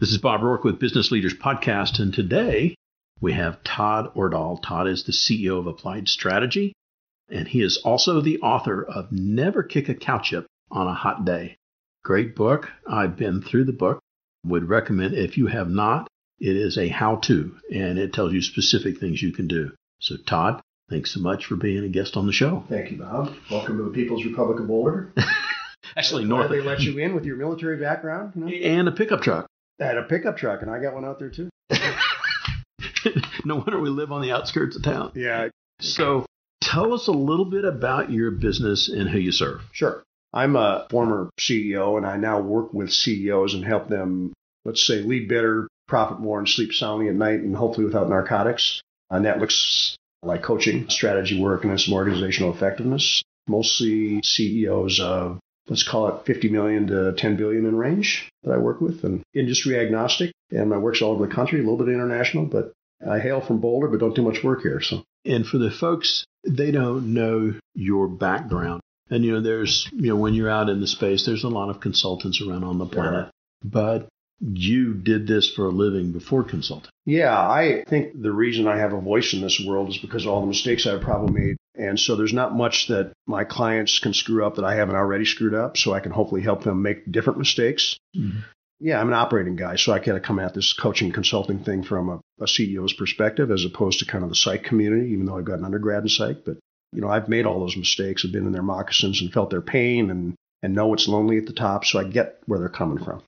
This is Bob Rourke with Business Leaders Podcast, and today we have Todd Ordahl. Todd is the CEO of Applied Strategy, and he is also the author of Never Kick a Cow Chip on a Hot Day. Great book. I've been through the book. Would recommend if you have not. It is a how-to, and it tells you specific things you can do. So, Todd, thanks so much for being a guest on the show. Thank you, Bob. Welcome to the People's Republic of Boulder. Actually, north. They let you in with your military background, you know? And a pickup truck. I had a pickup truck, and I got one out there, too. No wonder we live on the outskirts of town. Yeah. So tell us a little bit about your business and who you serve. Sure. I'm a former CEO, and I now work with CEOs and help them, let's say, lead better, profit more, and sleep soundly at night, and hopefully without narcotics. And that looks like coaching, strategy work, and some organizational effectiveness. Mostly CEOs of, let's call it, 50 million to 10 billion in range that I work with, and industry agnostic. And my work's all over the country, a little bit international, but I hail from Boulder, but don't do much work here. So. And for the folks, they don't know your background. And, there's, when you're out in the space, there's a lot of consultants around on the planet, but you did this for a living before consulting. Yeah, I think the reason I have a voice in this world is because of all the mistakes I've probably made. And so there's not much that my clients can screw up that I haven't already screwed up, so I can hopefully help them make different mistakes. Mm-hmm. Yeah, I'm an operating guy, so I kind of come at this coaching, consulting thing from a CEO's perspective as opposed to kind of the psych community, even though I've got an undergrad in psych. But, I've made all those mistakes. I've been in their moccasins and felt their pain and know it's lonely at the top, so I get where they're coming from.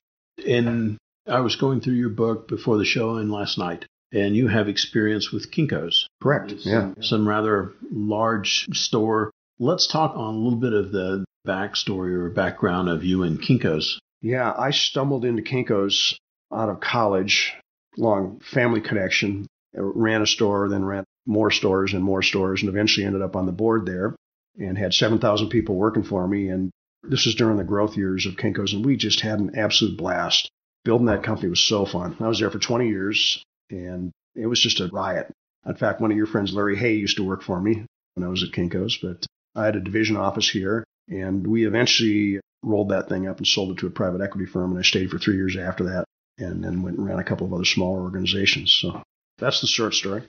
And I was going through your book before the show and last night. And you have experience with Kinko's. Correct. Yeah. Some rather large store. Let's talk on a little bit of the backstory or background of you and Kinko's. Yeah, I stumbled into Kinko's out of college, long family connection. I ran a store, then ran more stores, and eventually ended up on the board there and had 7,000 people working for me. And this was during the growth years of Kinko's, and we just had an absolute blast. Building that company was so fun. I was there for 20 years. And it was just a riot. In fact, one of your friends, Larry Hay, used to work for me when I was at Kinko's, but I had a division office here, and we eventually rolled that thing up and sold it to a private equity firm, and I stayed for 3 years after that, and then went and ran a couple of other smaller organizations. So that's the short story.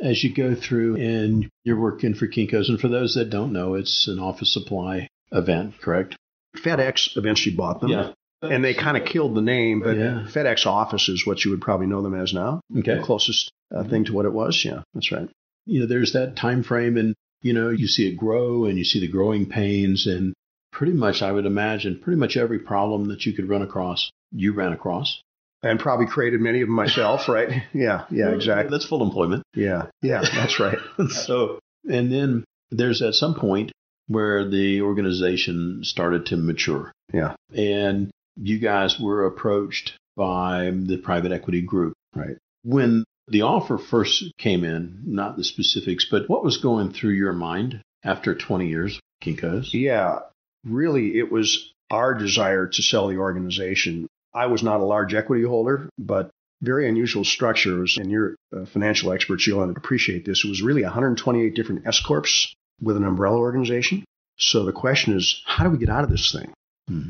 As you go through and you're working for Kinko's, and for those that don't know, it's an office supply event, correct? FedEx eventually bought them. Yeah. And they kind of killed the name, but yeah. FedEx Office is what you would probably know them as now. Okay. The closest thing to what it was. Yeah, that's right. There's that time frame, and, you see it grow, and you see the growing pains, and pretty much, I would imagine, every problem that you could run across, you ran across. And probably created many of them myself, right? Yeah, exactly. That's full employment. Yeah, that's right. So, and then there's at some point where the organization started to mature. Yeah. And you guys were approached by the private equity group. Right. When the offer first came in, not the specifics, but what was going through your mind after 20 years at Kinko's? Yeah. Really, it was our desire to sell the organization. I was not a large equity holder, but very unusual structures. And you're a financial expert, you'll appreciate this. It was really 128 different S Corps with an umbrella organization. So the question is, how do we get out of this thing?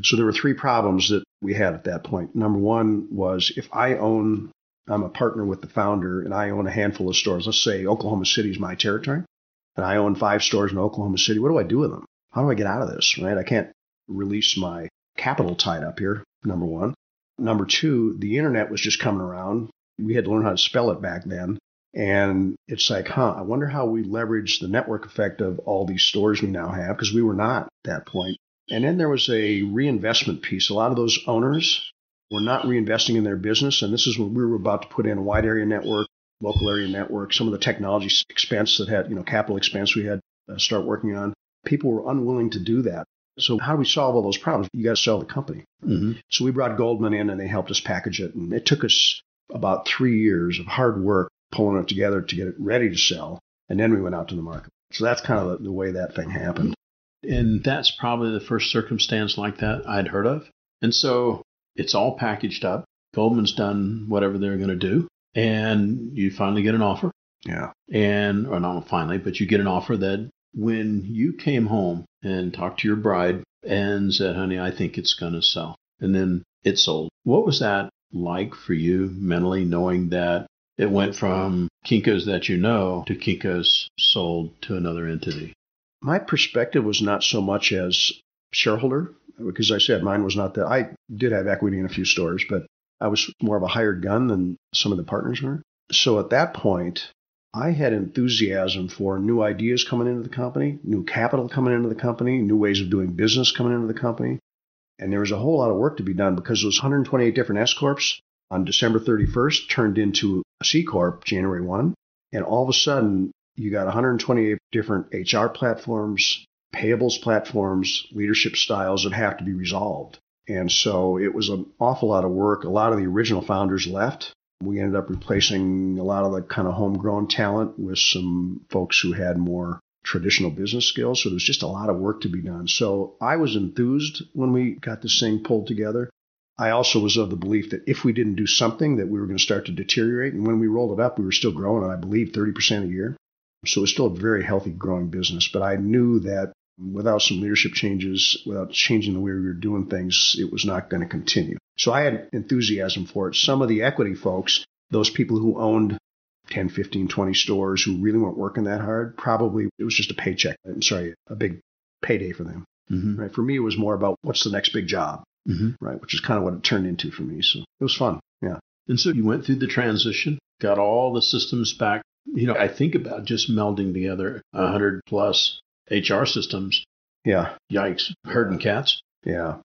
So there were three problems that we had at that point. Number one was if I'm a partner with the founder and I own a handful of stores. Let's say Oklahoma City is my territory and I own 5 stores in Oklahoma City. What do I do with them? How do I get out of this, right? I can't release my capital tied up here, number one. Number two, the internet was just coming around. We had to learn how to spell it back then. And it's like, I wonder how we leverage the network effect of all these stores we now have because we were not at that point. And then there was a reinvestment piece. A lot of those owners were not reinvesting in their business. And this is when we were about to put in a wide area network, local area network, some of the technology expense that had, capital expense we had to start working on. People were unwilling to do that. So how do we solve all those problems? You got to sell the company. Mm-hmm. So we brought Goldman in and they helped us package it. And it took us about 3 years of hard work pulling it together to get it ready to sell. And then we went out to the market. So that's kind of the way that thing happened. And that's probably the first circumstance like that I'd heard of. And so it's all packaged up. Goldman's done whatever they're going to do. And you finally get an offer. Yeah. Or not finally, but you get an offer that when you came home and talked to your bride and said, honey, I think it's going to sell. And then it sold. What was that like for you mentally, knowing that it went from Kinko's that you know to Kinko's sold to another entity? My perspective was not so much as shareholder, because I said mine was not that. I did have equity in a few stores, but I was more of a hired gun than some of the partners were. So at that point, I had enthusiasm for new ideas coming into the company, new capital coming into the company, new ways of doing business coming into the company. And there was a whole lot of work to be done because those 128 different S-Corps on December 31st turned into a C-Corp January 1. And all of a sudden, you got 128 different HR platforms, payables platforms, leadership styles that have to be resolved. And so it was an awful lot of work. A lot of the original founders left. We ended up replacing a lot of the kind of homegrown talent with some folks who had more traditional business skills. So there was just a lot of work to be done. So I was enthused when we got this thing pulled together. I also was of the belief that if we didn't do something, that we were going to start to deteriorate. And when we rolled it up, we were still growing, and I believe 30% a year. So it was still a very healthy growing business. But I knew that without some leadership changes, without changing the way we were doing things, it was not going to continue. So I had enthusiasm for it. Some of the equity folks, those people who owned 10, 15, 20 stores who really weren't working that hard, probably it was just a paycheck. I'm sorry, a big payday for them. Mm-hmm. Right? For me, it was more about what's the next big job, mm-hmm. right? Which is kind of what it turned into for me. So it was fun. Yeah. And so you went through the transition, got all the systems back. You know, I think about just melding together 100 plus HR systems. Yeah. Yikes. Herding cats. Yeah.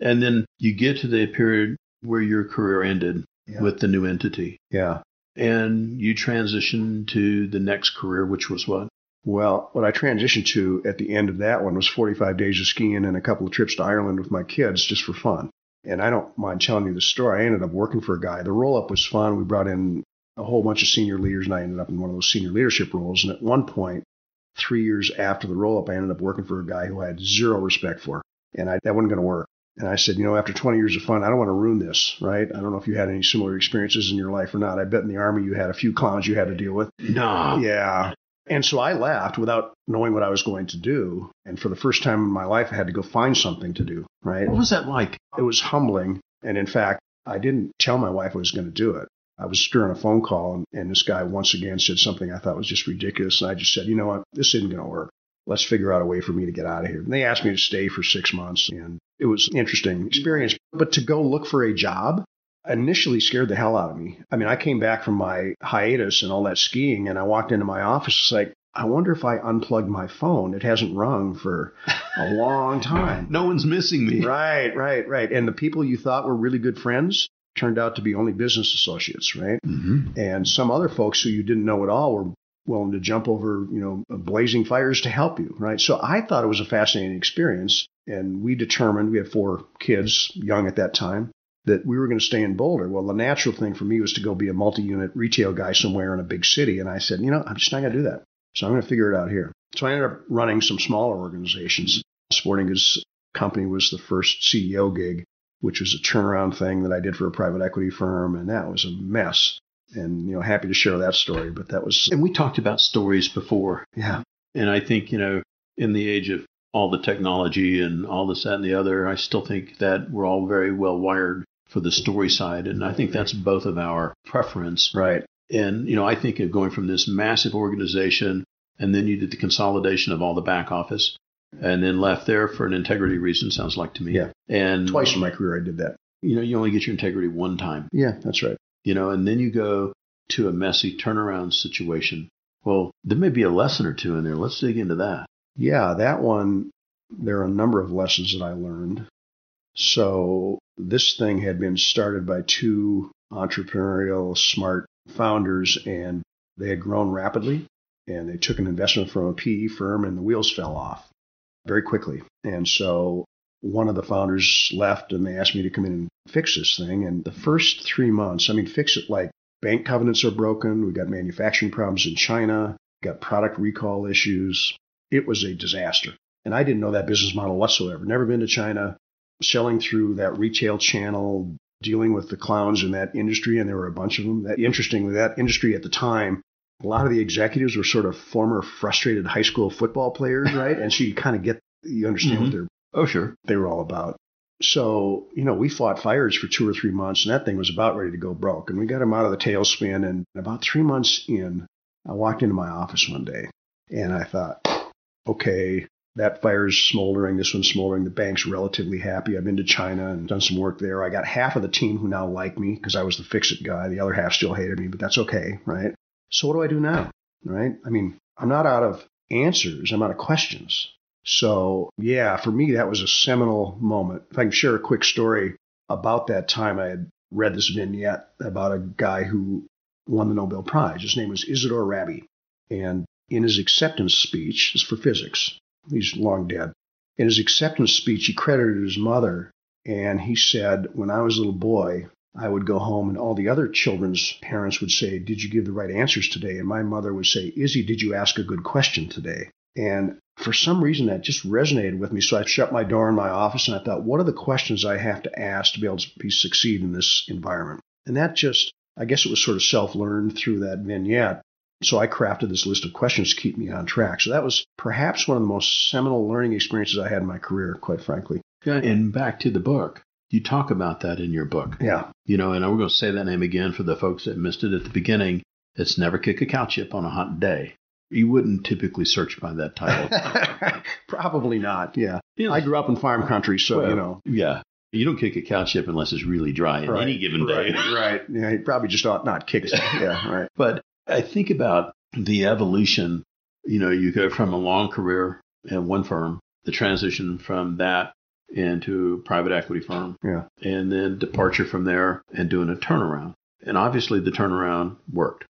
And then you get to the period where your career ended yeah. with the new entity. Yeah. And you transitioned to the next career, which was what? Well, what I transitioned to at the end of that one was 45 days of skiing and a couple of trips to Ireland with my kids just for fun. And I don't mind telling you the story. I ended up working for a guy. The roll-up was fun. We brought in a whole bunch of senior leaders, and I ended up in one of those senior leadership roles. And at one point, 3 years after the roll-up, I ended up working for a guy who I had zero respect for. And that wasn't going to work. And I said, you know, after 20 years of fun, I don't want to ruin this, right? I don't know if you had any similar experiences in your life or not. I bet in the Army you had a few clowns you had to deal with. No. Yeah. And so I left without knowing what I was going to do. And for the first time in my life, I had to go find something to do, right? What was that like? It was humbling. And in fact, I didn't tell my wife I was going to do it. I was during a phone call, and this guy once again said something I thought was just ridiculous. And I just said, you know what? This isn't going to work. Let's figure out a way for me to get out of here. And they asked me to stay for 6 months, and it was an interesting experience. But to go look for a job initially scared the hell out of me. I mean, I came back from my hiatus and all that skiing, and I walked into my office. It's like, I wonder if I unplugged my phone. It hasn't rung for a long time. No one's missing me. Right. And the people you thought were really good friends turned out to be only business associates, right? Mm-hmm. And some other folks who you didn't know at all were willing to jump over, you know, blazing fires to help you, right? So I thought it was a fascinating experience. And we determined, we had 4 kids, young at that time, that we were going to stay in Boulder. Well, the natural thing for me was to go be a multi-unit retail guy somewhere in a big city. And I said, you know, I'm just not going to do that. So I'm going to figure it out here. So I ended up running some smaller organizations. Sporting Goods Company was the first CEO gig, which was a turnaround thing that I did for a private equity firm. And that was a mess. And, you know, happy to share that story, but that was... And we talked about stories before. Yeah. And I think, you know, in the age of all the technology and all this, that, and the other, I still think that we're all very well wired for the story side. And I think that's both of our preference. Right. And, you know, I think of going from this massive organization, and then you did the consolidation of all the back office, and then left there for an integrity reason, sounds like to me. Yeah. And twice in my career I did that. You know, you only get your integrity one time. Yeah, that's right. You know, and then you go to a messy turnaround situation. Well, there may be a lesson or two in there. Let's dig into that. Yeah, that one, there are a number of lessons that I learned. So this thing had been started by 2 entrepreneurial, smart founders, and they had grown rapidly, and they took an investment from a PE firm, and the wheels fell off very quickly. And so one of the founders left, and they asked me to come in and fix this thing. And the first 3 months, I mean, fix it like bank covenants are broken. We got manufacturing problems in China, got product recall issues. It was a disaster. And I didn't know that business model whatsoever. Never been to China, selling through that retail channel, dealing with the clowns in that industry. And there were a bunch of them. That, interestingly, that industry at the time, a lot of the executives were sort of former frustrated high school football players, right? And so you kind of get, you understand mm-hmm. what they're... Oh, sure. They were all about. So, you know, we fought fires for 2 or 3 months, and that thing was about ready to go broke. And we got him out of the tailspin. And about 3 months in, I walked into my office one day, and I thought, okay, that fire's smoldering. This one's smoldering. The bank's relatively happy. I've been to China and done some work there. I got half of the team who now like me because I was the fix-it guy. The other half still hated me, but that's okay, right? So what do I do now, right? I mean, I'm not out of answers. I'm out of questions. So, yeah, for me, that was a seminal moment. If I can share a quick story about that time, I had read this vignette about a guy who won the Nobel Prize. His name was Isidor Rabi. And in his acceptance speech, it's for physics, he's long dead. In his acceptance speech, he credited his mother. And he said, when I was a little boy, I would go home and all the other children's parents would say, did you give the right answers today? And my mother would say, Izzy, did you ask a good question today? And for some reason, that just resonated with me. So I shut my door in my office and I thought, what are the questions I have to ask to be able to succeed in this environment? And that just, I guess it was sort of self-learned through that vignette. So I crafted this list of questions to keep me on track. So that was perhaps one of the most seminal learning experiences I had in my career, quite frankly. Yeah, and back to the book. You talk about that in your book. Yeah. You know, and I'm going to say that name again for the folks that missed it at the beginning. It's Never Kick a Cow Chip on a Hot Day. You wouldn't typically search by that title. Probably not, yeah. You know, I grew up in farm country, so, well, you know. Yeah. You don't kick a cow chip unless it's really dry on any given day. Right. Yeah, you probably just ought not kick it. Yeah, right. But I think about the evolution. You know, you go from a long career at one firm, the transition from that into a private equity firm, yeah, and then departure from there and doing a turnaround. And obviously the turnaround worked.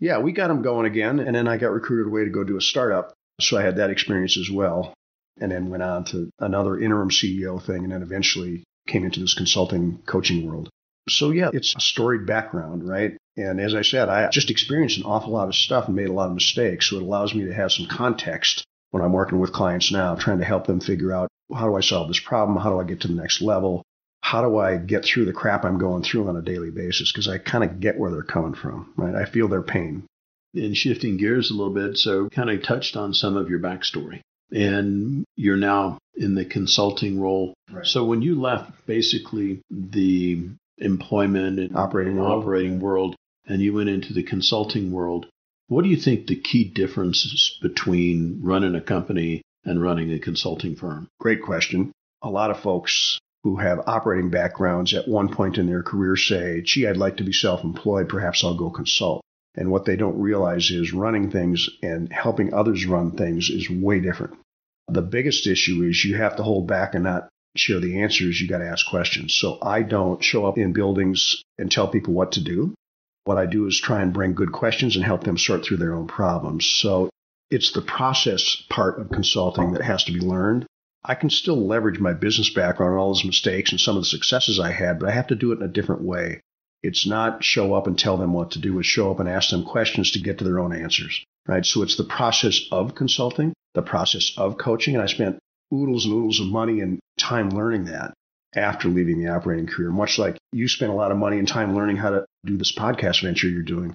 Yeah, we got them going again, and then I got recruited away to go do a startup, so I had that experience as well, and then went on to another interim CEO thing, and then eventually came into this consulting coaching world. So yeah, it's a storied background, right? And as I said, I just experienced an awful lot of stuff and made a lot of mistakes, so it allows me to have some context when I'm working with clients now, trying to help them figure out, how do I solve this problem? How do I get to the next level? How do I get through the crap I'm going through on a daily basis? Because I kind of get where they're coming from, right? I feel their pain. And shifting gears a little bit, so kind of touched on some of your backstory. And you're now in the consulting role. Right. So when you left basically the employment and operating world, and you went into the consulting world, what do you think the key differences between running a company and running a consulting firm? Great question. A lot of folks who have operating backgrounds at one point in their career say, gee, I'd like to be self-employed. Perhaps I'll go consult. And what they don't realize is running things and helping others run things is way different. The biggest issue is you have to hold back and not share the answers. You got to ask questions. So I don't show up in buildings and tell people what to do. What I do is try and bring good questions and help them sort through their own problems. So it's the process part of consulting that has to be learned. I can still leverage my business background and all those mistakes and some of the successes I had, but I have to do it in a different way. It's not show up and tell them what to do. It's show up and ask them questions to get to their own answers, right? So it's the process of consulting, the process of coaching, and I spent oodles and oodles of money and time learning that after leaving the operating career, much like you spent a lot of money and time learning how to do this podcast venture you're doing.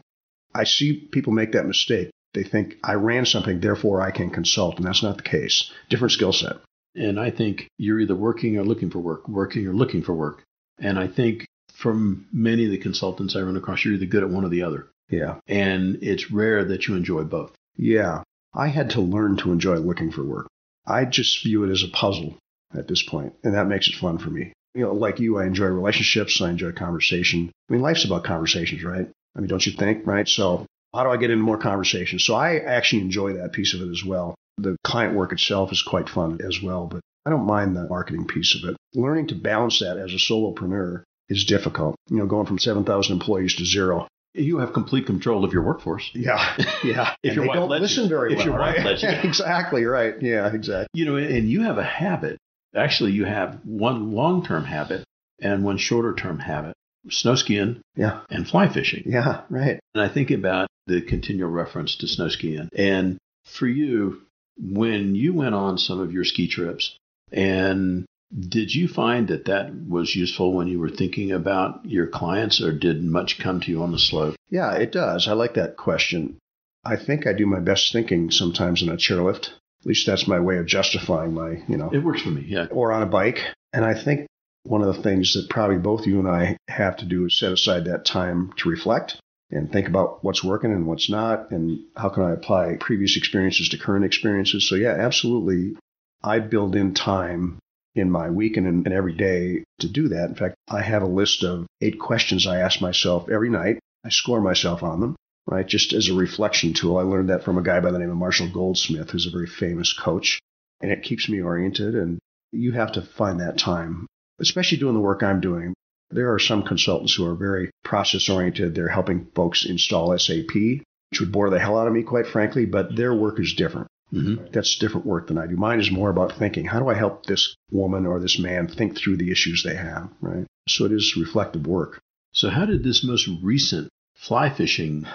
I see people make that mistake. They think, I ran something, therefore I can consult, and that's not the case. Different skill set. And I think you're either working or looking for work, working or looking for work. And I think from many of the consultants I run across, you're either good at one or the other. Yeah. And it's rare that you enjoy both. Yeah. I had to learn to enjoy looking for work. I just view it as a puzzle at this point, and that makes it fun for me. You know, like you, I enjoy relationships. I enjoy conversation. I mean, life's about conversations, right? I mean, don't you think, right? So how do I get into more conversations? So I actually enjoy that piece of it as well. The client work itself is quite fun as well, but I don't mind the marketing piece of it. Learning to balance that as a solopreneur is difficult. You know, going from 7,000 employees to zero. You have complete control of your workforce. Yeah, yeah. If your wife don't listen very well, if your wife lets you. Exactly, right. Yeah, exactly. You know, and you have a habit. Actually, you have one long-term habit and one shorter-term habit. Snow skiing, yeah, and fly fishing. Yeah, right. And I think about the continual reference to snow skiing. And for you, when you went on some of your ski trips, and did you find that that was useful when you were thinking about your clients, or did much come to you on the slope? Yeah, it does. I like that question. I think I do my best thinking sometimes in a chairlift. At least that's my way of justifying my, you know. It works for me, yeah. Or on a bike. And I think One of the things that probably both you and I have to do is set aside that time to reflect and think about what's working and what's not, and how can I apply previous experiences to current experiences. So yeah, absolutely. I build in time in my week and every day to do that. In fact, I have a list of 8 questions I ask myself every night. I score myself on them, right? Just as a reflection tool. I learned that from a guy by the name of Marshall Goldsmith, who's a very famous coach, and it keeps me oriented. And you have to find that time, especially doing the work I'm doing. There are some consultants who are very process-oriented. They're helping folks install SAP, which would bore the hell out of me, quite frankly, but their work is different. Mm-hmm. That's different work than I do. Mine is more about thinking, how do I help this woman or this man think through the issues they have, right? So it is reflective work. So how did this most recent fly fishing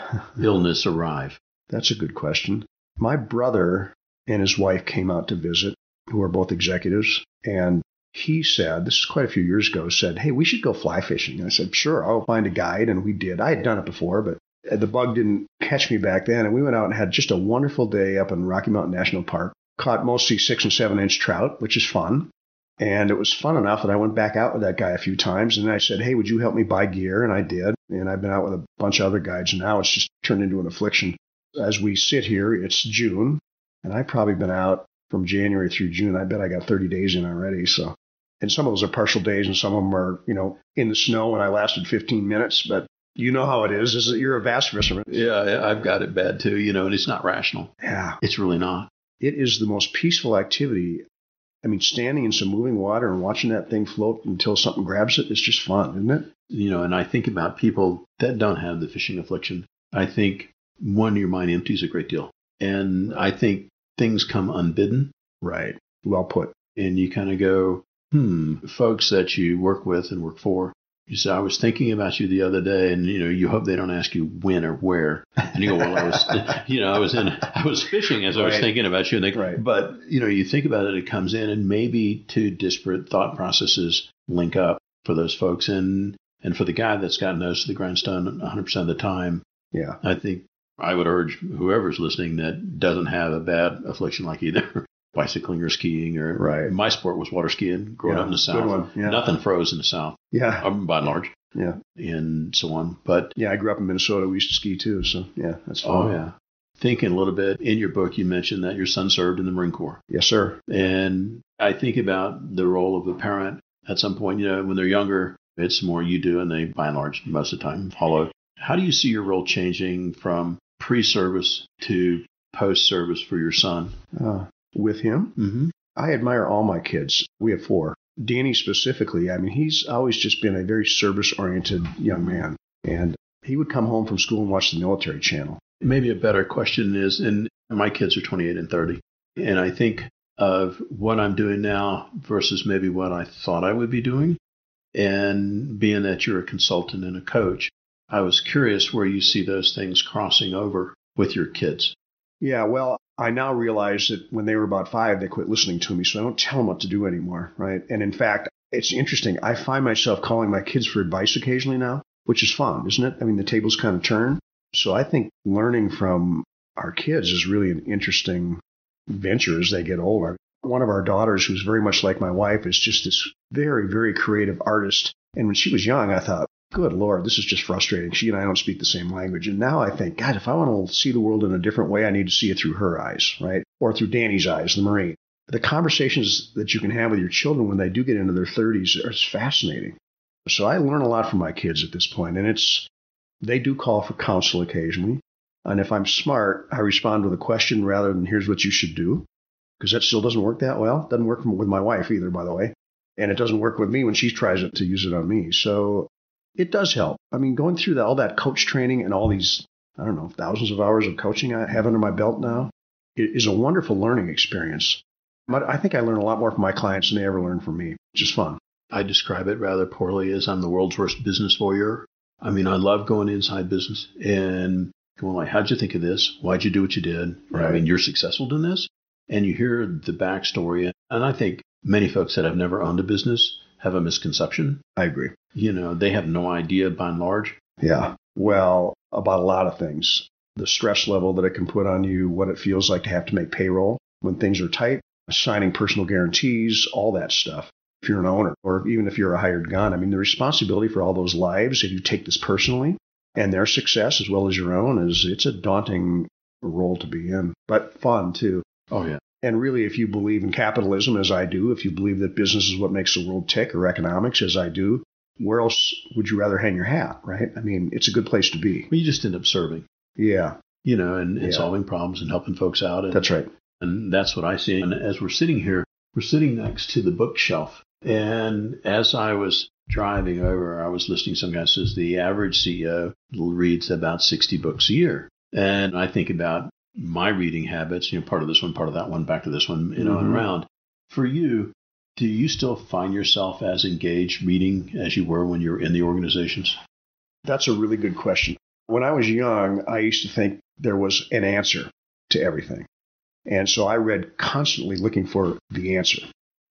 illness arrive? That's a good question. My brother and his wife came out to visit, who are both executives, and he said, this is quite a few years ago, said, hey, we should go fly fishing. And I said, sure, I'll find a guide. And we did. I had done it before, but the bug didn't catch me back then. And we went out and had just a wonderful day up in Rocky Mountain National Park. Caught mostly 6- and 7-inch trout, which is fun. And it was fun enough that I went back out with that guy a few times. And I said, hey, would you help me buy gear? And I did. And I've been out with a bunch of other guides. And now it's just turned into an affliction. As we sit here, it's June. And I've probably been out from January through June. I bet I got 30 days in already. So, and some of those are partial days, and some of them are, you know, in the snow, and I lasted 15 minutes. But you know how it is that you're a bass fisherman. Yeah, I've got it bad too, you know, and it's not rational. Yeah. It's really not. It is the most peaceful activity. I mean, standing in some moving water and watching that thing float until something grabs it, it's just fun, isn't it? You know, and I think about people that don't have the fishing affliction. I think, one, your mind empties a great deal. And I think things come unbidden. Right. Well put. And you kind of go, folks that you work with and work for, you say, I was thinking about you the other day, and, you know, you hope they don't ask you when or where. And you go, well, I was fishing as I was thinking about you. And But, you know, you think about it, it comes in, and maybe two disparate thought processes link up for those folks. And for the guy that's got nose to the grindstone 100% of the time, yeah, I think I would urge whoever's listening that doesn't have a bad affliction like either bicycling or skiing or my sport was water skiing growing up in the South. Yeah. Nothing froze in the South. Yeah. By and large. Yeah. And so on. But yeah, I grew up in Minnesota. We used to ski too. So yeah, that's fun. Oh yeah. Thinking a little bit, in your book, you mentioned that your son served in the Marine Corps. Yes, sir. And I think about the role of a parent at some point, you know, when they're younger, it's more you do and they by and large most of the time follow. How do you see your role changing from pre-service to post-service for your son? With him? Mm-hmm. I admire all my kids. We have 4. Danny specifically, I mean, he's always just been a very service-oriented young man. And he would come home from school and watch the military channel. Maybe a better question is, and my kids are 28 and 30, and I think of what I'm doing now versus maybe what I thought I would be doing. And being that you're a consultant and a coach, I was curious where you see those things crossing over with your kids. Yeah, well, I now realize that when they were about 5, they quit listening to me, so I don't tell them what to do anymore, right? And in fact, it's interesting. I find myself calling my kids for advice occasionally now, which is fun, isn't it? I mean, the tables kind of turn. So I think learning from our kids is really an interesting venture as they get older. One of our daughters, who's very much like my wife, is just this very, very creative artist. And when she was young, I thought, good Lord, this is just frustrating. She and I don't speak the same language. And now I think, God, if I want to see the world in a different way, I need to see it through her eyes, right? Or through Danny's eyes, the Marine. The conversations that you can have with your children when they do get into their 30s are fascinating. So I learn a lot from my kids at this point. And they do call for counsel occasionally. And if I'm smart, I respond with a question rather than here's what you should do, because that still doesn't work that well. Doesn't work with my wife either, by the way. And it doesn't work with me when she tries to use it on me. So it does help. I mean, going through all that coach training and all these, I don't know, thousands of hours of coaching I have under my belt now, it is a wonderful learning experience. But I think I learn a lot more from my clients than they ever learn from me, which is fun. I describe it rather poorly as I'm the world's worst business voyeur. I mean, I love going inside business and going like, how'd you think of this? Why'd you do what you did? Right. I mean, you're successful doing this. And you hear the backstory. And I think many folks that have never owned a business have a misconception. I agree. You know, they have no idea by and large. Yeah. Well, about a lot of things. The stress level that it can put on you, what it feels like to have to make payroll when things are tight, signing personal guarantees, all that stuff. if you're an owner or even if you're a hired gun. I mean, the responsibility for all those lives, if you take this personally and their success as well as your own, is it's a daunting role to be in, but fun too. Oh, yeah. And really, if you believe in capitalism, as I do, if you believe that business is what makes the world tick, or economics, as I do, where else would you rather hang your hat, right? I mean, it's a good place to be. Well, you just end up serving. Yeah. You know, and solving problems and helping folks out. And, that's right. And that's what I see. And as we're sitting here, we're sitting next to the bookshelf. And as I was driving over, I was listening to some guy says the average CEO reads about 60 books a year. And I think about my reading habits, you know, part of this one, part of that one, back to this one, you know, and around. For you, do you still find yourself as engaged reading as you were when you were in the organizations? That's a really good question. When I was young, I used to think there was an answer to everything. And so I read constantly looking for the answer.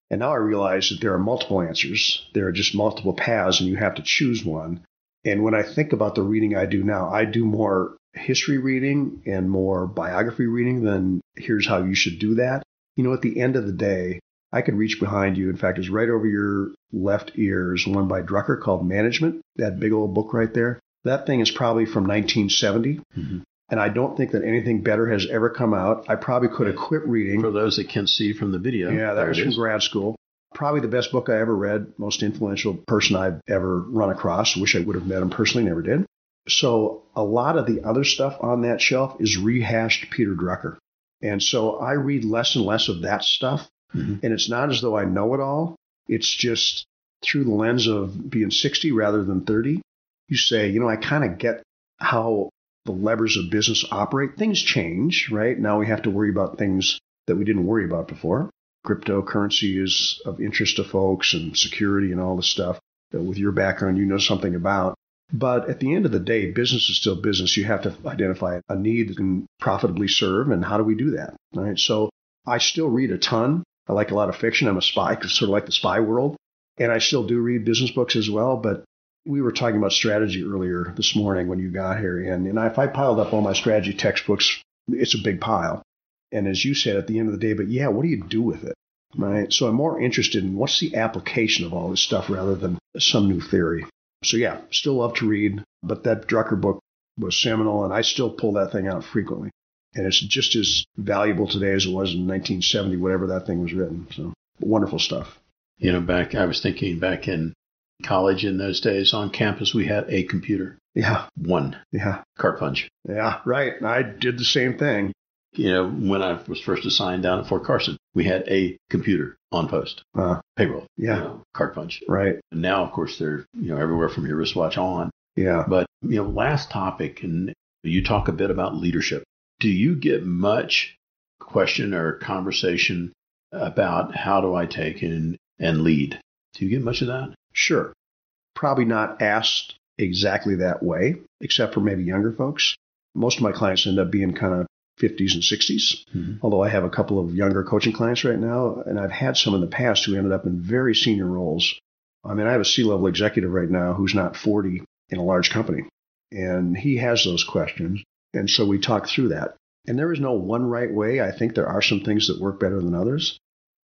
And now I realize that there are multiple answers. There are just multiple paths, and you have to choose one. And when I think about the reading I do now, I do more history reading and more biography reading than here's how you should do that. You know, at the end of the day, I could reach behind you. In fact, it's right over your left ear is one by Drucker called Management, that big old book right there. That thing is probably from 1970. Mm-hmm. And I don't think that anything better has ever come out. I probably could have quit reading. For those that can't see from the video. Yeah, that was from grad school. Probably the best book I ever read, most influential person I've ever run across. Wish I would have met him personally, never did. So a lot of the other stuff on that shelf is rehashed Peter Drucker. And so I read less and less of that stuff. Mm-hmm. And it's not as though I know it all. It's just through the lens of being 60 rather than 30. You say, you know, I kind of get how the levers of business operate. Things change, right? Now we have to worry about things that we didn't worry about before. Cryptocurrency is of interest to folks and security and all this stuff that with your background, you know something about. But at the end of the day, business is still business. You have to identify a need that can profitably serve. And how do we do that? All right. So I still read a ton. I like a lot of fiction. I'm a spy, sort of like the spy world. And I still do read business books as well. But we were talking about strategy earlier this morning when you got here. And if I piled up all my strategy textbooks, it's a big pile. And as you said, at the end of the day, but yeah, what do you do with it? Right? So I'm more interested in what's the application of all this stuff rather than some new theory. So yeah, still love to read, but that Drucker book was seminal, and I still pull that thing out frequently. And it's just as valuable today as it was in 1970, whatever that thing was written. So wonderful stuff. You know, I was thinking back in college in those days on campus, we had a computer. Yeah. One. Yeah. Cart punch. Yeah, right. I did the same thing. You know, when I was first assigned down at Fort Carson, we had a computer on post, payroll, yeah, you know, card punch. Right. And now, of course, they're, you know, everywhere from your wristwatch on. Yeah. But, you know, last topic, and you talk a bit about leadership. Do you get much question or conversation about how do I take and lead? Do you get much of that? Sure. Probably not asked exactly that way, except for maybe younger folks. Most of my clients end up being kind of 50s and 60s, although I have a couple of younger coaching clients right now, and I've had some in the past who ended up in very senior roles. I mean, I have a C-level executive right now who's not 40 in a large company, and he has those questions, and so we talk through that. And there is no one right way. I think there are some things that work better than others.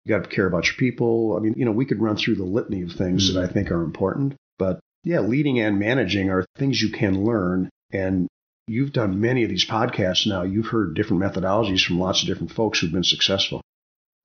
You got to care about your people. I mean, you know, we could run through the litany of things that I think are important, but yeah, leading and managing are things you can learn. And you've done many of these podcasts now. You've heard different methodologies from lots of different folks who've been successful.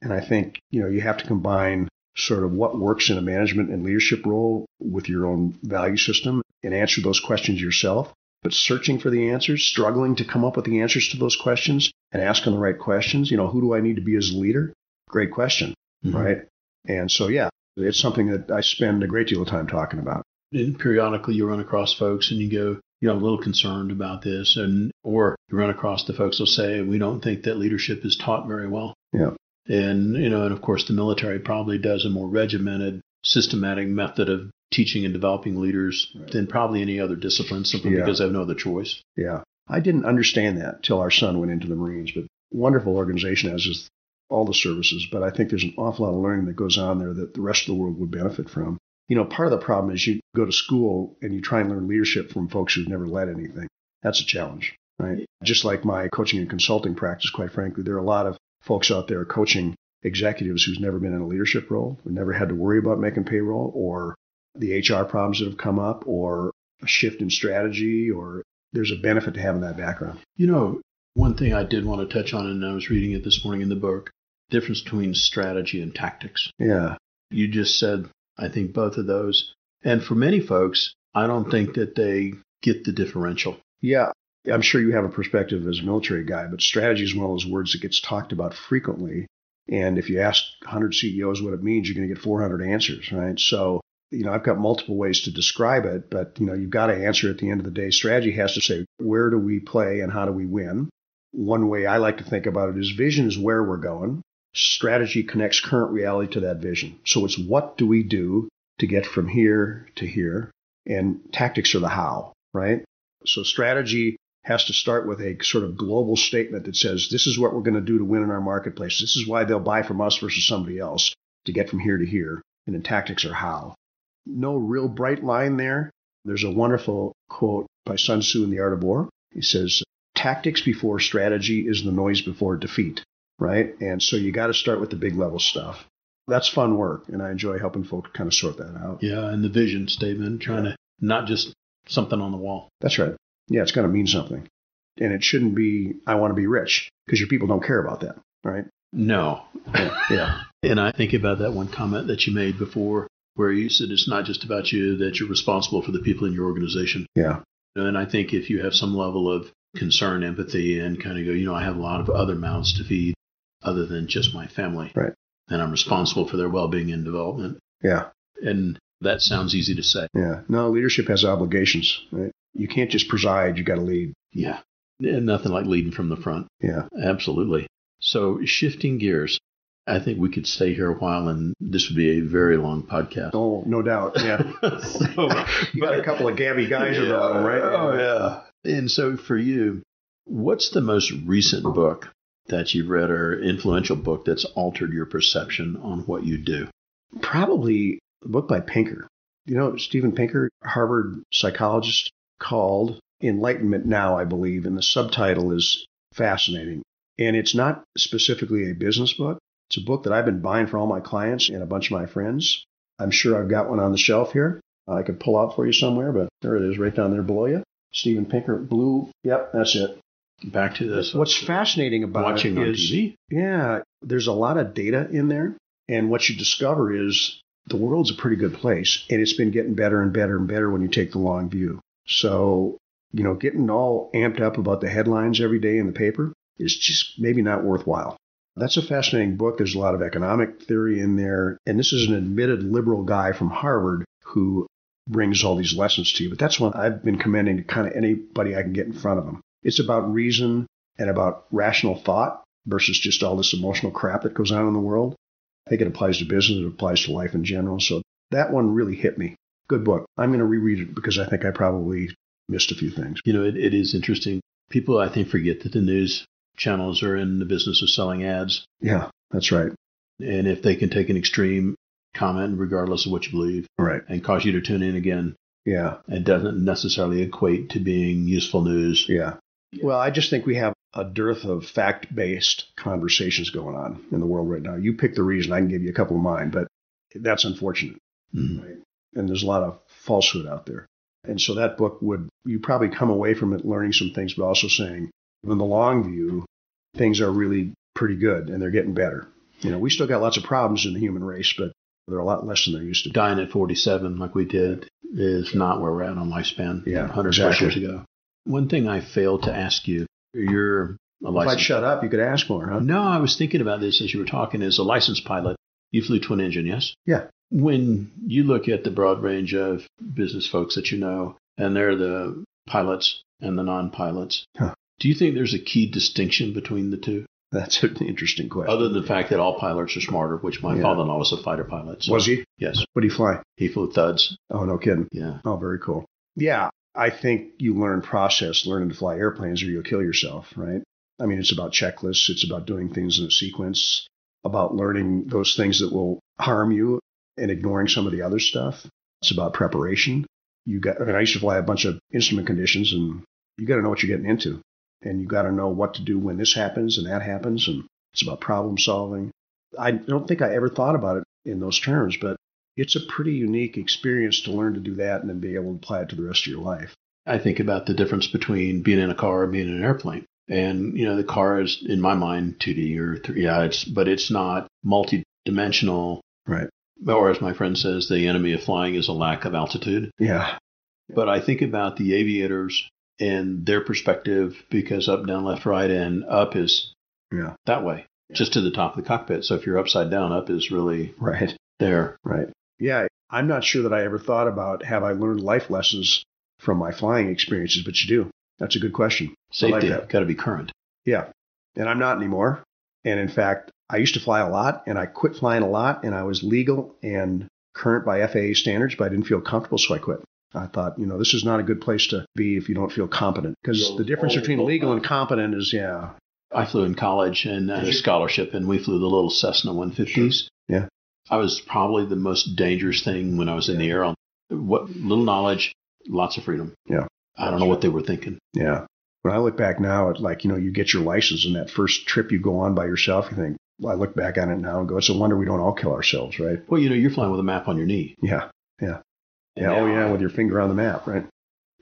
And I think, you know, you have to combine sort of what works in a management and leadership role with your own value system and answer those questions yourself. But searching for the answers, struggling to come up with the answers to those questions and asking the right questions. You know, who do I need to be as a leader? Great question, right? And so, yeah, it's something that I spend a great deal of time talking about. And periodically you run across folks and you go, you know, I'm a little concerned about this, or you run across the folks who'll say, we don't think that leadership is taught very well. Yeah. And, you know, and of course, the military probably does a more regimented, systematic method of teaching and developing leaders than probably any other discipline, simply because they have no other choice. Yeah. I didn't understand that till our son went into the Marines, but wonderful organization, as is all the services. But I think there's an awful lot of learning that goes on there that the rest of the world would benefit from. You know, part of the problem is you go to school and you try and learn leadership from folks who've never led anything. That's a challenge, right? Just like my coaching and consulting practice, quite frankly, there are a lot of folks out there coaching executives who's never been in a leadership role, who never had to worry about making payroll or the HR problems that have come up or a shift in strategy, or there's a benefit to having that background. You know, one thing I did want to touch on, and I was reading it this morning in the book, difference between strategy and tactics. Yeah. You just said, I think, both of those. And for many folks, I don't think that they get the differential. Yeah. I'm sure you have a perspective as a military guy, but strategy is one of those words that gets talked about frequently. And if you ask 100 CEOs what it means, you're going to get 400 answers, right? So, you know, I've got multiple ways to describe it, but, you know, you've got to answer at the end of the day. Strategy has to say, where do we play and how do we win? One way I like to think about it is vision is where we're going. Strategy connects current reality to that vision. So it's what do we do to get from here to here? And tactics are the how, right? So strategy has to start with a sort of global statement that says, this is what we're going to do to win in our marketplace. This is why they'll buy from us versus somebody else to get from here to here. And then tactics are how. No real bright line there. There's a wonderful quote by Sun Tzu in The Art of War. He says, tactics before strategy is the noise before defeat, right? And so you got to start with the big level stuff. That's fun work, and I enjoy helping folks kind of sort that out. Yeah, and the vision statement, trying to not just something on the wall. That's right. Yeah, it's going to mean something. And it shouldn't be, I want to be rich, because your people don't care about that, right? No. Yeah. And I think about that one comment that you made before, where you said it's not just about you, that you're responsible for the people in your organization. Yeah. And I think if you have some level of concern, empathy, and kind of go, you know, I have a lot of other mouths to feed other than just my family. Right. And I'm responsible for their well-being and development. Yeah. And that sounds easy to say. Yeah. No, leadership has obligations, right? You can't just preside. You got to lead. Yeah. And nothing like leading from the front. Yeah. Absolutely. So shifting gears, I think we could stay here a while, and this would be a very long podcast. Oh, no doubt. Yeah. So, you got a couple of Gabby guys around, right? Oh, yeah. And so for you, what's the most recent book that you've read or influential book that's altered your perception on what you do? Probably a book by Pinker. You know, Steven Pinker, Harvard psychologist, called Enlightenment Now, I believe, and the subtitle is fascinating. And it's not specifically a business book. It's a book that I've been buying for all my clients and a bunch of my friends. I'm sure I've got one on the shelf here. I could pull out for you somewhere, but there it is right down there below you. Steven Pinker, Blue. Yep, that's it. Back to this. What's fascinating about watching it is, on TV. Yeah, there's a lot of data in there. And what you discover is the world's a pretty good place. And it's been getting better and better and better when you take the long view. So, you know, getting all amped up about the headlines every day in the paper is just maybe not worthwhile. That's a fascinating book. There's a lot of economic theory in there. And this is an admitted liberal guy from Harvard who brings all these lessons to you. But that's one I've been commending to kind of anybody I can get in front of them. It's about reason and about rational thought versus just all this emotional crap that goes on in the world. I think it applies to business. It applies to life in general. So that one really hit me. Good book. I'm going to reread it because I think I probably missed a few things. You know, it is interesting. People, I think, forget that the news channels are in the business of selling ads. Yeah, that's right. And if they can take an extreme comment, regardless of what you believe, right, and cause you to tune in again, yeah, it doesn't necessarily equate to being useful news. Yeah. Well, I just think we have a dearth of fact-based conversations going on in the world right now. You pick the reason. I can give you a couple of mine, but that's unfortunate. Mm-hmm. Right? And there's a lot of falsehood out there. And so that book would, you probably come away from it learning some things, but also saying, in the long view, things are really pretty good and they're getting better. You know, we still got lots of problems in the human race, but they're a lot less than they used to be. Dying at 47 like we did is not where we're at on lifespan. Yeah, 100+ years ago. One thing I failed to ask you, you're a licensed... If I'd shut up, you could ask more, huh? No, I was thinking about this as you were talking. As a licensed pilot, you flew twin engine, yes? Yeah. When you look at the broad range of business folks that you know, and they're the pilots and the non-pilots, do you think there's a key distinction between the two? That's an interesting question. Other than the fact that all pilots are smarter, which my father-in-law was a fighter pilot. So. Was he? Yes. What did he fly? He flew thuds. Oh, no kidding. Yeah. Oh, very cool. Yeah. I think you learn process, learning to fly airplanes, or you'll kill yourself, right? I mean, it's about checklists. It's about doing things in a sequence, about learning those things that will harm you and ignoring some of the other stuff. It's about preparation. I used to fly a bunch of instrument conditions, and you got to know what you're getting into. And you got to know what to do when this happens and that happens. And it's about problem solving. I don't think I ever thought about it in those terms, but it's a pretty unique experience to learn to do that and then be able to apply it to the rest of your life. I think about the difference between being in a car and being in an airplane. And, you know, the car is, in my mind, 2D or 3D, but it's not multidimensional. Right. Or as my friend says, the enemy of flying is a lack of altitude. Yeah. But I think about the aviators and their perspective, because up, down, left, right, and up is that way, just to the top of the cockpit. So if you're upside down, up is really there. Right. Yeah. I'm not sure that I ever thought about, have I learned life lessons from my flying experiences? But you do. That's a good question. Safety, got to be current. Yeah. And I'm not anymore. And in fact, I used to fly a lot, and I quit flying a lot, and I was legal and current by FAA standards, but I didn't feel comfortable, so I quit. I thought, you know, this is not a good place to be if you don't feel competent, because the difference between legal and competent is, I flew in college and had a scholarship, and we flew the little Cessna 150s. Sure. Yeah. I was probably the most dangerous thing when I was in the air. On what little knowledge, lots of freedom. Yeah. I don't know what they were thinking. Yeah. When I look back now, it's like, you know, you get your license and that first trip you go on by yourself, you think, well, I look back on it now and go, it's a wonder we don't all kill ourselves, right? Well, you know, you're flying with a map on your knee. Yeah. Yeah. Yeah. Oh, yeah. With your finger on the map, right?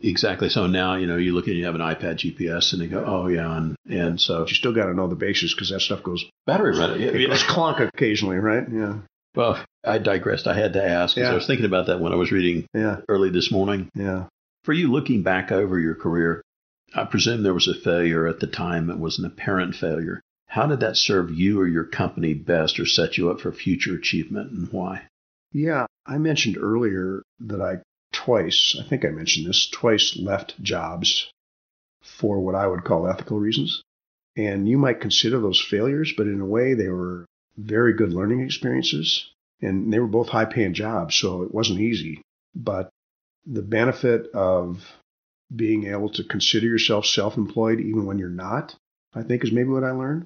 Exactly. So now, you know, you look and you have an iPad GPS and they go, oh, yeah. And so. But you still got to know the basis, because that stuff goes. Battery running. It goes clunk occasionally, right? Yeah. Well, I digressed. I had to ask, because I was thinking about that when I was reading early this morning. Yeah. For you, looking back over your career, I presume there was a failure at the time that was an apparent failure. How did that serve you or your company best, or set you up for future achievement, and why? Yeah, I mentioned earlier that I twice left jobs for what I would call ethical reasons. And you might consider those failures, but in a way they were very good learning experiences, and they were both high-paying jobs, so it wasn't easy. But the benefit of being able to consider yourself self-employed even when you're not, I think, is maybe what I learned,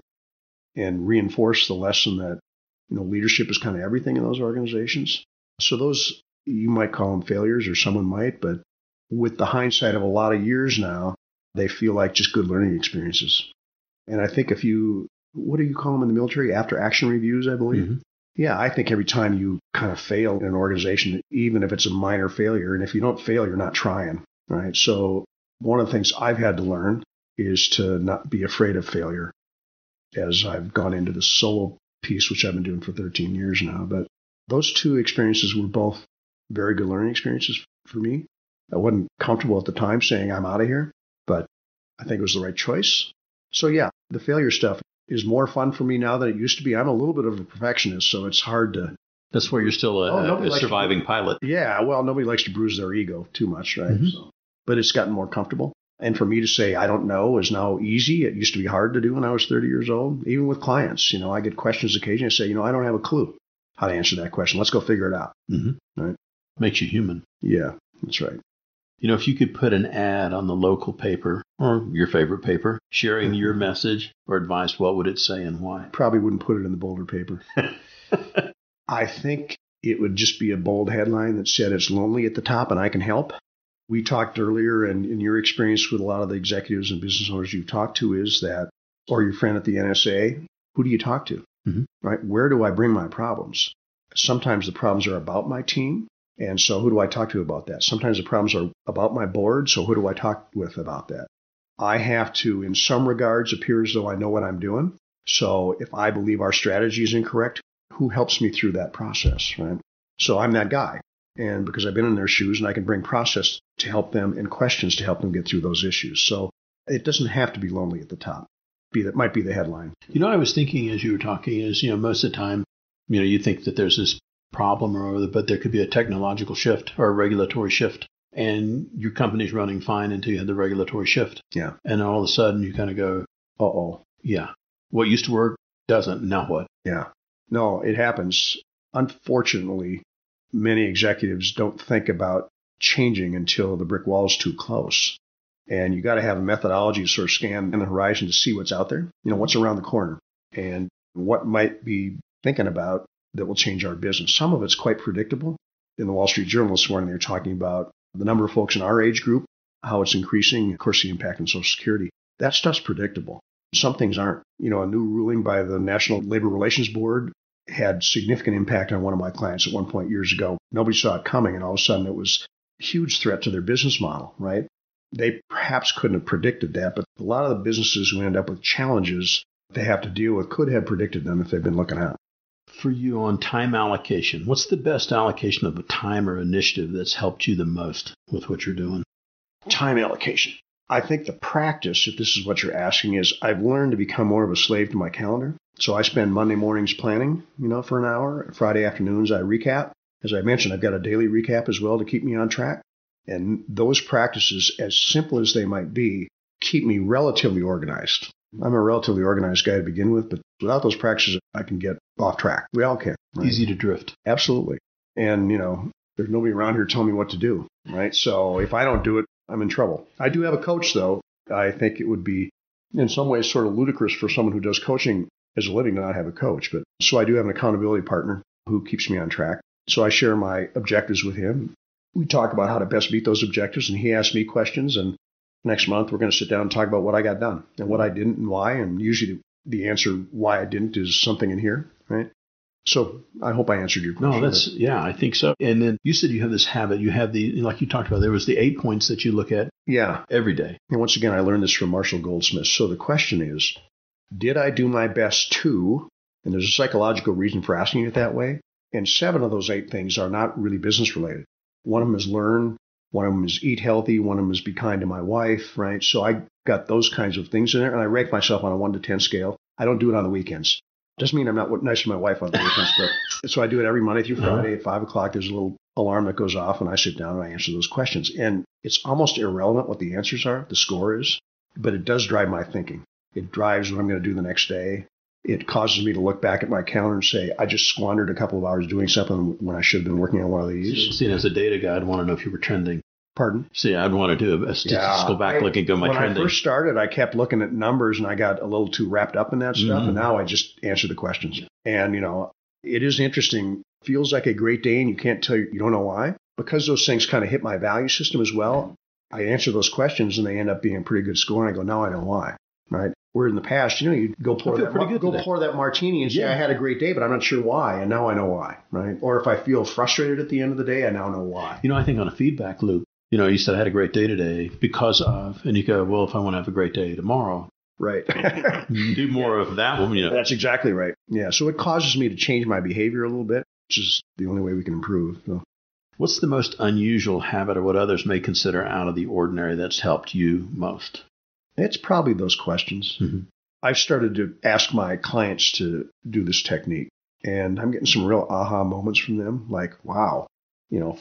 and reinforce the lesson that, you know, leadership is kind of everything in those organizations. So those, you might call them failures, or someone might, but with the hindsight of a lot of years now, they feel like just good learning experiences. And I think if you, what do you call them in the military? After action reviews, I believe. Mm-hmm. Yeah, I think every time you kind of fail in an organization, even if it's a minor failure, and if you don't fail, you're not trying, right? So one of the things I've had to learn is to not be afraid of failure as I've gone into the solo piece, which I've been doing for 13 years now. But those two experiences were both very good learning experiences for me. I wasn't comfortable at the time saying I'm out of here, but I think it was the right choice. So yeah, the failure stuff is more fun for me now than it used to be. I'm a little bit of a perfectionist, so it's hard to... That's where you're still a surviving pilot. Yeah, well, nobody likes to bruise their ego too much, right? Mm-hmm. So, but it's gotten more comfortable. And for me to say, I don't know, is now easy. It used to be hard to do when I was 30 years old, even with clients. You know, I get questions occasionally. I say, you know, I don't have a clue how to answer that question. Let's go figure it out. Mm-hmm. Right? Makes you human. Yeah, that's right. You know, if you could put an ad on the local paper or your favorite paper sharing your message or advice, what would it say and why? Probably wouldn't put it in the Boulder paper. I think it would just be a bold headline that said, it's lonely at the top and I can help. We talked earlier, and in your experience with a lot of the executives and business owners you've talked to is that, or your friend at the NSA, who do you talk to? Mm-hmm. Right? Where do I bring my problems? Sometimes the problems are about my team. And so who do I talk to about that? Sometimes the problems are about my board, so who do I talk with about that? I have to, in some regards, appear as though I know what I'm doing. So if I believe our strategy is incorrect, who helps me through that process, right? So I'm that guy. And because I've been in their shoes, and I can bring process to help them and questions to help them get through those issues. So it doesn't have to be lonely at the top. That might be the headline. You know, I was thinking as you were talking is, you know, most of the time, you know, you think that there's this problem or other, but there could be a technological shift or a regulatory shift, and your company's running fine until you have the regulatory shift. Yeah. And all of a sudden you kind of go, uh-oh, yeah. What used to work doesn't, now what? Yeah. No, it happens. Unfortunately, many executives don't think about changing until the brick wall's too close. And you got to have a methodology to sort of scan in the horizon to see what's out there, you know, what's around the corner and what might be thinking about that will change our business. Some of it's quite predictable. In the Wall Street Journal this morning, they were talking about the number of folks in our age group, how it's increasing, of course, the impact on Social Security. That stuff's predictable. Some things aren't. You know, a new ruling by the National Labor Relations Board had significant impact on one of my clients at one point years ago. Nobody saw it coming, and all of a sudden it was a huge threat to their business model, right? They perhaps couldn't have predicted that, but a lot of the businesses who end up with challenges they have to deal with could have predicted them if they've been looking out. For you on time allocation, what's the best allocation of a time or initiative that's helped you the most with what you're doing? Time allocation. I think the practice, if this is what you're asking, is I've learned to become more of a slave to my calendar. So I spend Monday mornings planning, for an hour. Friday afternoons, I recap. As I mentioned, I've got a daily recap as well to keep me on track. And those practices, as simple as they might be, keep me relatively organized. I'm a relatively organized guy to begin with, but without those practices, I can get off track. We all can. Right? Easy to drift. Absolutely. And, there's nobody around here telling me what to do, right? So if I don't do it, I'm in trouble. I do have a coach, though. I think it would be, in some ways, sort of ludicrous for someone who does coaching as a living to not have a coach. But so I do have an accountability partner who keeps me on track. So I share my objectives with him. We talk about how to best meet those objectives, and he asks me questions. And next month, we're going to sit down and talk about what I got done and what I didn't and why. And usually the answer why I didn't is something in here, right? So I hope I answered your question. No, yeah, I think so. And then you said you have this habit. You have like you talked about, there was the 8 points that you look at every day. And once again, I learned this from Marshall Goldsmith. So the question is, did I do my best to, and there's a psychological reason for asking it that way, and 7 of those 8 things are not really business related. One of them is learn. One of them is eat healthy. One of them is be kind to my wife, right? So I got those kinds of things in there, and I rank myself on a 1 to 10 scale. I don't do it on the weekends. Doesn't mean I'm not nice to my wife on the weekends, but so I do it every Monday through Friday at 5 o'clock. There's a little alarm that goes off, and I sit down and I answer those questions. And it's almost irrelevant what the answers are, the score is, but it does drive my thinking. It drives what I'm going to do the next day. It causes me to look back at my calendar and say, I just squandered a couple of hours doing something when I should have been working on one of these. See, as a data guy, I'd want to know if you were trending. Pardon? See, I'd want to do a statistical backlooking of my trending. When I first started, I kept looking at numbers, and I got a little too wrapped up in that stuff, and now I just answer the questions. And, it is interesting. Feels like a great day, and you can't tell you don't know why. Because those things kind of hit my value system as well, I answer those questions, and they end up being a pretty good score, and I go, now I know why, right? Where in the past, you go pour that martini and say, I had a great day, but I'm not sure why. And now I know why, right? Or if I feel frustrated at the end of the day, I now know why. I think on a feedback loop, you said I had a great day today because of, and you go, well, if I want to have a great day tomorrow. Right. Do more of that one, That's exactly right. Yeah. So it causes me to change my behavior a little bit, which is the only way we can improve. So. What's the most unusual habit or what others may consider out of the ordinary that's helped you most? It's probably those questions. Mm-hmm. I've started to ask my clients to do this technique, and I'm getting some real aha moments from them. Like, wow,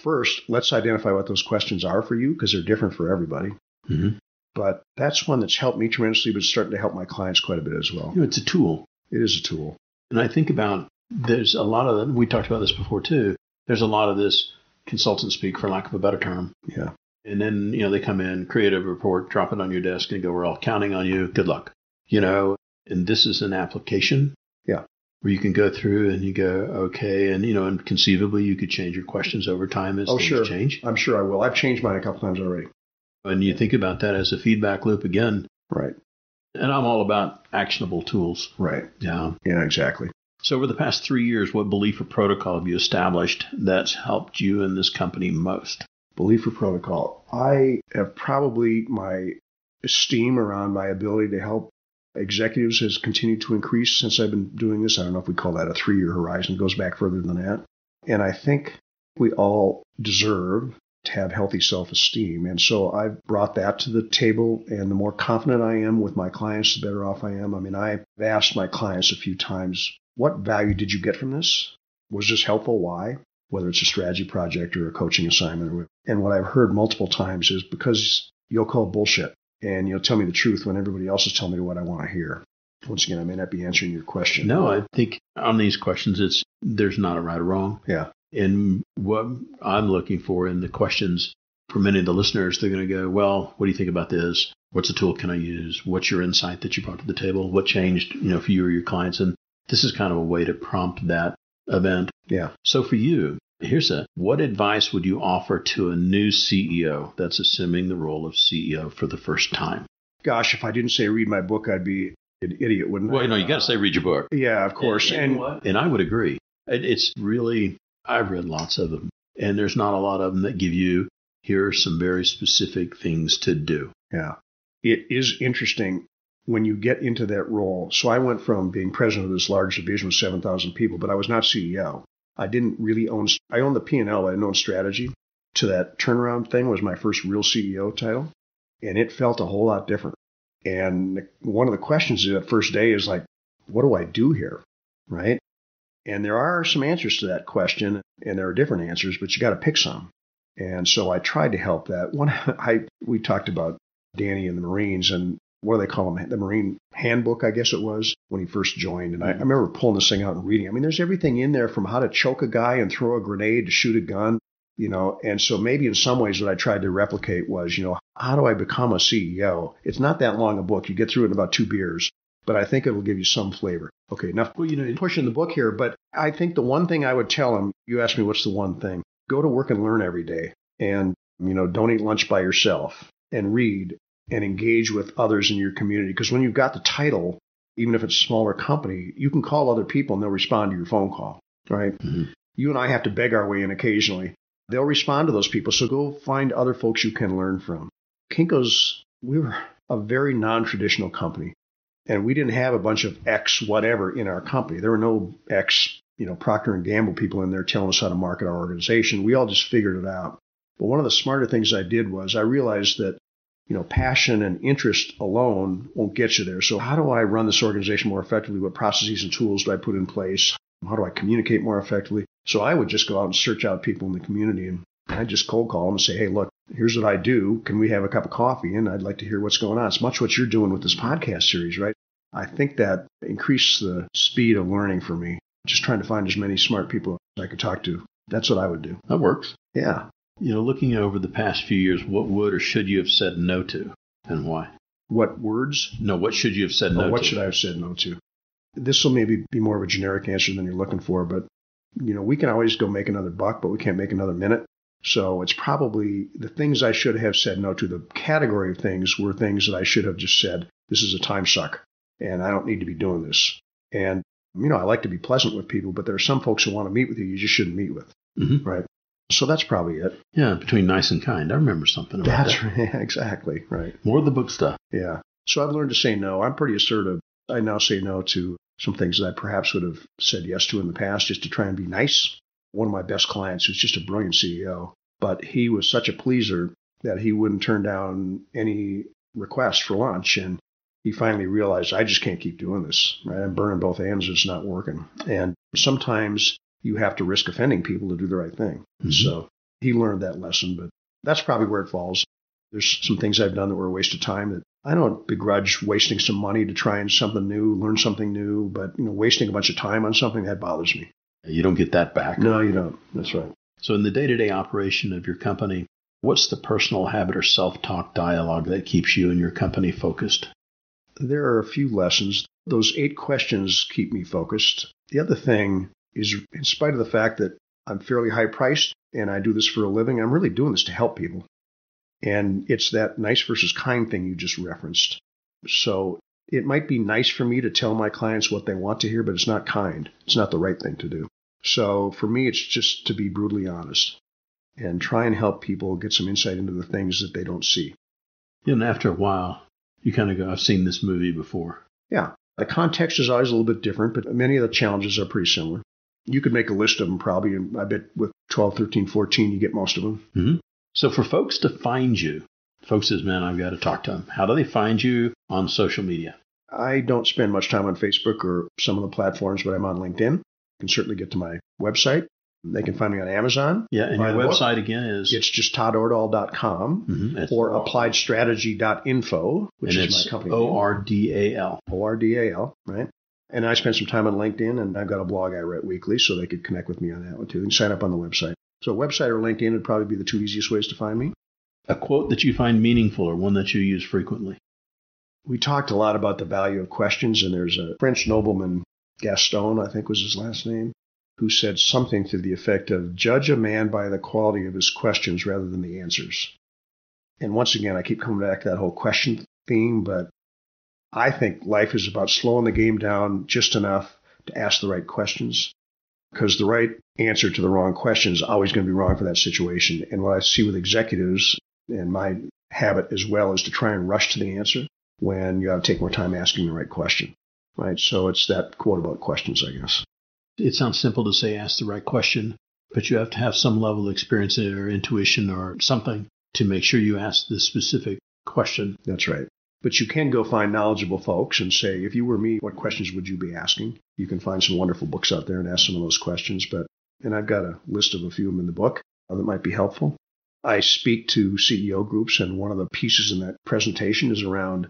first, let's identify what those questions are for you, because they're different for everybody. Mm-hmm. But that's one that's helped me tremendously, but it's starting to help my clients quite a bit as well. It's a tool. It is a tool. And I think about, there's a lot of, we talked about this before too, there's a lot of this consultant speak, for lack of a better term. Yeah. And then, they come in, create a report, drop it on your desk and go, we're all counting on you. Good luck. And this is an application where you can go through and you go, okay. And, and conceivably you could change your questions over time as things change. I'm sure I will. I've changed mine a couple times already. And you think about that as a feedback loop again. Right. And I'm all about actionable tools. Right. Yeah. Yeah, exactly. So over the past 3 years, what belief or protocol have you established that's helped you and this company most? Belief or protocol. I have probably my esteem around my ability to help executives has continued to increase since I've been doing this. I don't know if we call that a 3-year horizon. It goes back further than that. And I think we all deserve to have healthy self-esteem. And so I've brought that to the table. And the more confident I am with my clients, the better off I am. I mean, I've asked my clients a few times, what value did you get from this? Was this helpful? Why? Whether it's a strategy project or a coaching assignment. And what I've heard multiple times is because you'll call bullshit and you'll tell me the truth when everybody else is telling me what I want to hear. Once again, I may not be answering your question. No, I think on these questions, there's not a right or wrong. Yeah. And what I'm looking for in the questions for many of the listeners, they're going to go, well, what do you think about this? What's the tool can I use? What's your insight that you brought to the table? What changed, for you or your clients? And this is kind of a way to prompt that event. Yeah. So for you, what advice would you offer to a new CEO that's assuming the role of CEO for the first time? Gosh, if I didn't say read my book, I'd be an idiot, wouldn't I? Well, you know, you got to say read your book. Yeah, of course. And I would agree. It's really, I've read lots of them, and there's not a lot of them that give you, here are some very specific things to do. Yeah. It is interesting when you get into that role. So I went from being president of this large division with 7,000 people, but I was not CEO. I didn't really own, I owned the P&L, but I didn't own strategy. So that turnaround thing was my first real CEO title, and it felt a whole lot different. And one of the questions that first day is like, what do I do here, right? And there are some answers to that question, and there are different answers, but you got to pick some. And so I tried to help that. We talked about Danny and the Marines, and what do they call them? The Marine Handbook, I guess it was, when he first joined. And I remember pulling this thing out and reading. I mean, there's everything in there from how to choke a guy and throw a grenade to shoot a gun, you know. And so maybe in some ways what I tried to replicate was, you know, how do I become a CEO? It's not that long a book. You get through it in about 2 beers, but I think it'll give you some flavor. Okay, enough, well, you know, pushing the book here, but I think the one thing I would tell him, you asked me what's the one thing, go to work and learn every day. And, you know, don't eat lunch by yourself, and read and engage with others in your community. Because when you've got the title, even if it's a smaller company, you can call other people and they'll respond to your phone call, right? Mm-hmm. You and I have to beg our way in occasionally. They'll respond to those people. So go find other folks you can learn from. Kinko's, we were a very non-traditional company, and we didn't have a bunch of X whatever in our company. There were no X, you know, Procter & Gamble people in there telling us how to market our organization. We all just figured it out. But one of the smarter things I did was I realized that, you know, passion and interest alone won't get you there. So how do I run this organization more effectively? What processes and tools do I put in place? How do I communicate more effectively? So I would just go out and search out people in the community, and I'd just cold call them and say, hey, look, here's what I do. Can we have a cup of coffee? And I'd like to hear what's going on. It's much what you're doing with this podcast series, right? I think that increased the speed of learning for me. Just trying to find as many smart people as I could talk to. That's what I would do. That works. Yeah. You know, looking over the past few years, what would or should you have said no to, and why? What words? No, what should you have said no to? What should I have said no to? This will maybe be more of a generic answer than you're looking for, but, you know, we can always go make another buck, but we can't make another minute. So it's probably the things I should have said no to. The category of things were things that I should have just said, this is a time suck, and I don't need to be doing this. And, you know, I like to be pleasant with people, but there are some folks who want to meet with you just shouldn't meet with, mm-hmm. right? So that's probably it. Yeah, between nice and kind. I remember something about that. That's right, exactly right. More of the book stuff. Yeah. So I've learned to say no. I'm pretty assertive. I now say no to some things that I perhaps would have said yes to in the past just to try and be nice. One of my best clients who's just a brilliant CEO, but he was such a pleaser that he wouldn't turn down any request for lunch. And he finally realized, I just can't keep doing this, right? I'm burning both ends. It's not working. And sometimes you have to risk offending people to do the right thing. Mm-hmm. So he learned that lesson, but that's probably where it falls. There's some things I've done that were a waste of time that I don't begrudge wasting some money to try and something new, learn something new, but you know, wasting a bunch of time on something, that bothers me. You don't get that back. No, you don't. That's right. So in the day-to-day operation of your company, what's the personal habit or self-talk dialogue that keeps you and your company focused? There are a few lessons. Those 8 questions keep me focused. The other thing is, in spite of the fact that I'm fairly high-priced and I do this for a living, I'm really doing this to help people. And it's that nice versus kind thing you just referenced. So it might be nice for me to tell my clients what they want to hear, but it's not kind. It's not the right thing to do. So for me, it's just to be brutally honest and try and help people get some insight into the things that they don't see. And after a while, you kind of go, I've seen this movie before. Yeah. The context is always a little bit different, but many of the challenges are pretty similar. You could make a list of them probably, and I bet with 12, 13, 14, you get most of them. Mm-hmm. So for folks to find you, folks says, man, I've got to talk to them. How do they find you on social media? I don't spend much time on Facebook or some of the platforms, but I'm on LinkedIn. You can certainly get to my website. They can find me on Amazon. Yeah, and your website again is? It's just ToddOrdal.com or AppliedStrategy.info, which is my company. O-R-D-A-L. O-R-D-A-L, right? And I spent some time on LinkedIn, and I've got a blog I write weekly, so they could connect with me on that one, too. And sign up on the website. So website or LinkedIn would probably be the 2 easiest ways to find me. A quote that you find meaningful or one that you use frequently? We talked a lot about the value of questions, and there's a French nobleman, Gaston, I think was his last name, who said something to the effect of, judge a man by the quality of his questions rather than the answers. And once again, I keep coming back to that whole question theme, but I think life is about slowing the game down just enough to ask the right questions, because the right answer to the wrong question is always going to be wrong for that situation. And what I see with executives, and my habit as well, is to try and rush to the answer when you have to take more time asking the right question, right? So it's that quote about questions, I guess. It sounds simple to say ask the right question, but you have to have some level of experience or intuition or something to make sure you ask the specific question. That's right. But you can go find knowledgeable folks and say, if you were me, what questions would you be asking? You can find some wonderful books out there and ask some of those questions. And I've got a list of a few of them in the book that might be helpful. I speak to CEO groups, and one of the pieces in that presentation is around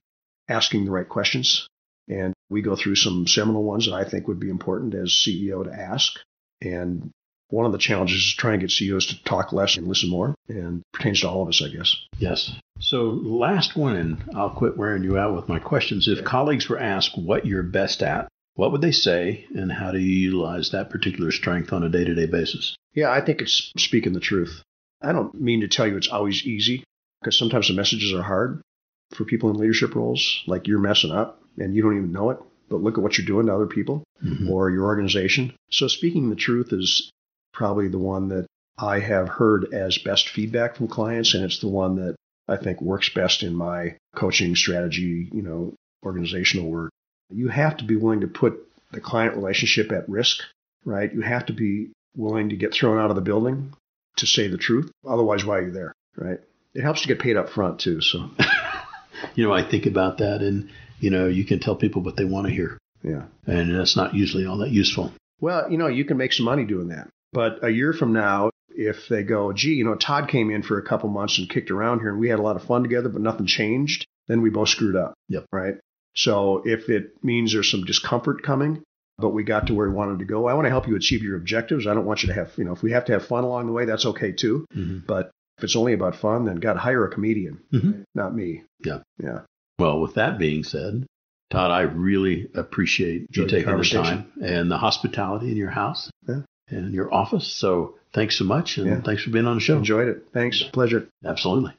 asking the right questions. And we go through some seminal ones that I think would be important as CEO to ask. And one of the challenges is trying to get CEOs to talk less and listen more, and pertains to all of us, I guess. Yes. So last one, and I'll quit wearing you out with my questions. If colleagues were asked what you're best at, what would they say, and how do you utilize that particular strength on a day-to-day basis? Yeah, I think it's speaking the truth. I don't mean to tell you it's always easy, because sometimes the messages are hard for people in leadership roles, like you're messing up and you don't even know it, but look at what you're doing to other people or your organization. So speaking the truth is probably the one that I have heard as best feedback from clients, and it's the one that I think works best in my coaching strategy, organizational work. You have to be willing to put the client relationship at risk, right? You have to be willing to get thrown out of the building to say the truth. Otherwise, why are you there, right? It helps to get paid up front, too. So, I think about that, and, you can tell people what they want to hear. Yeah. And that's not usually all that useful. Well, you can make some money doing that. But a year from now, if they go, gee, Todd came in for a couple months and kicked around here and we had a lot of fun together, but nothing changed, then we both screwed up. Yep. Right. So if it means there's some discomfort coming, but we got to where we wanted to go, I want to help you achieve your objectives. I don't want you to have, if we have to have fun along the way, that's okay too. Mm-hmm. But if it's only about fun, then God, hire a comedian, not me. Yeah. Yeah. Well, with that being said, Todd, I really appreciate you taking the time and the hospitality in your house. Yeah. And your office. So thanks so much. And thanks for being on the show. Enjoyed it. Thanks. Pleasure. Absolutely.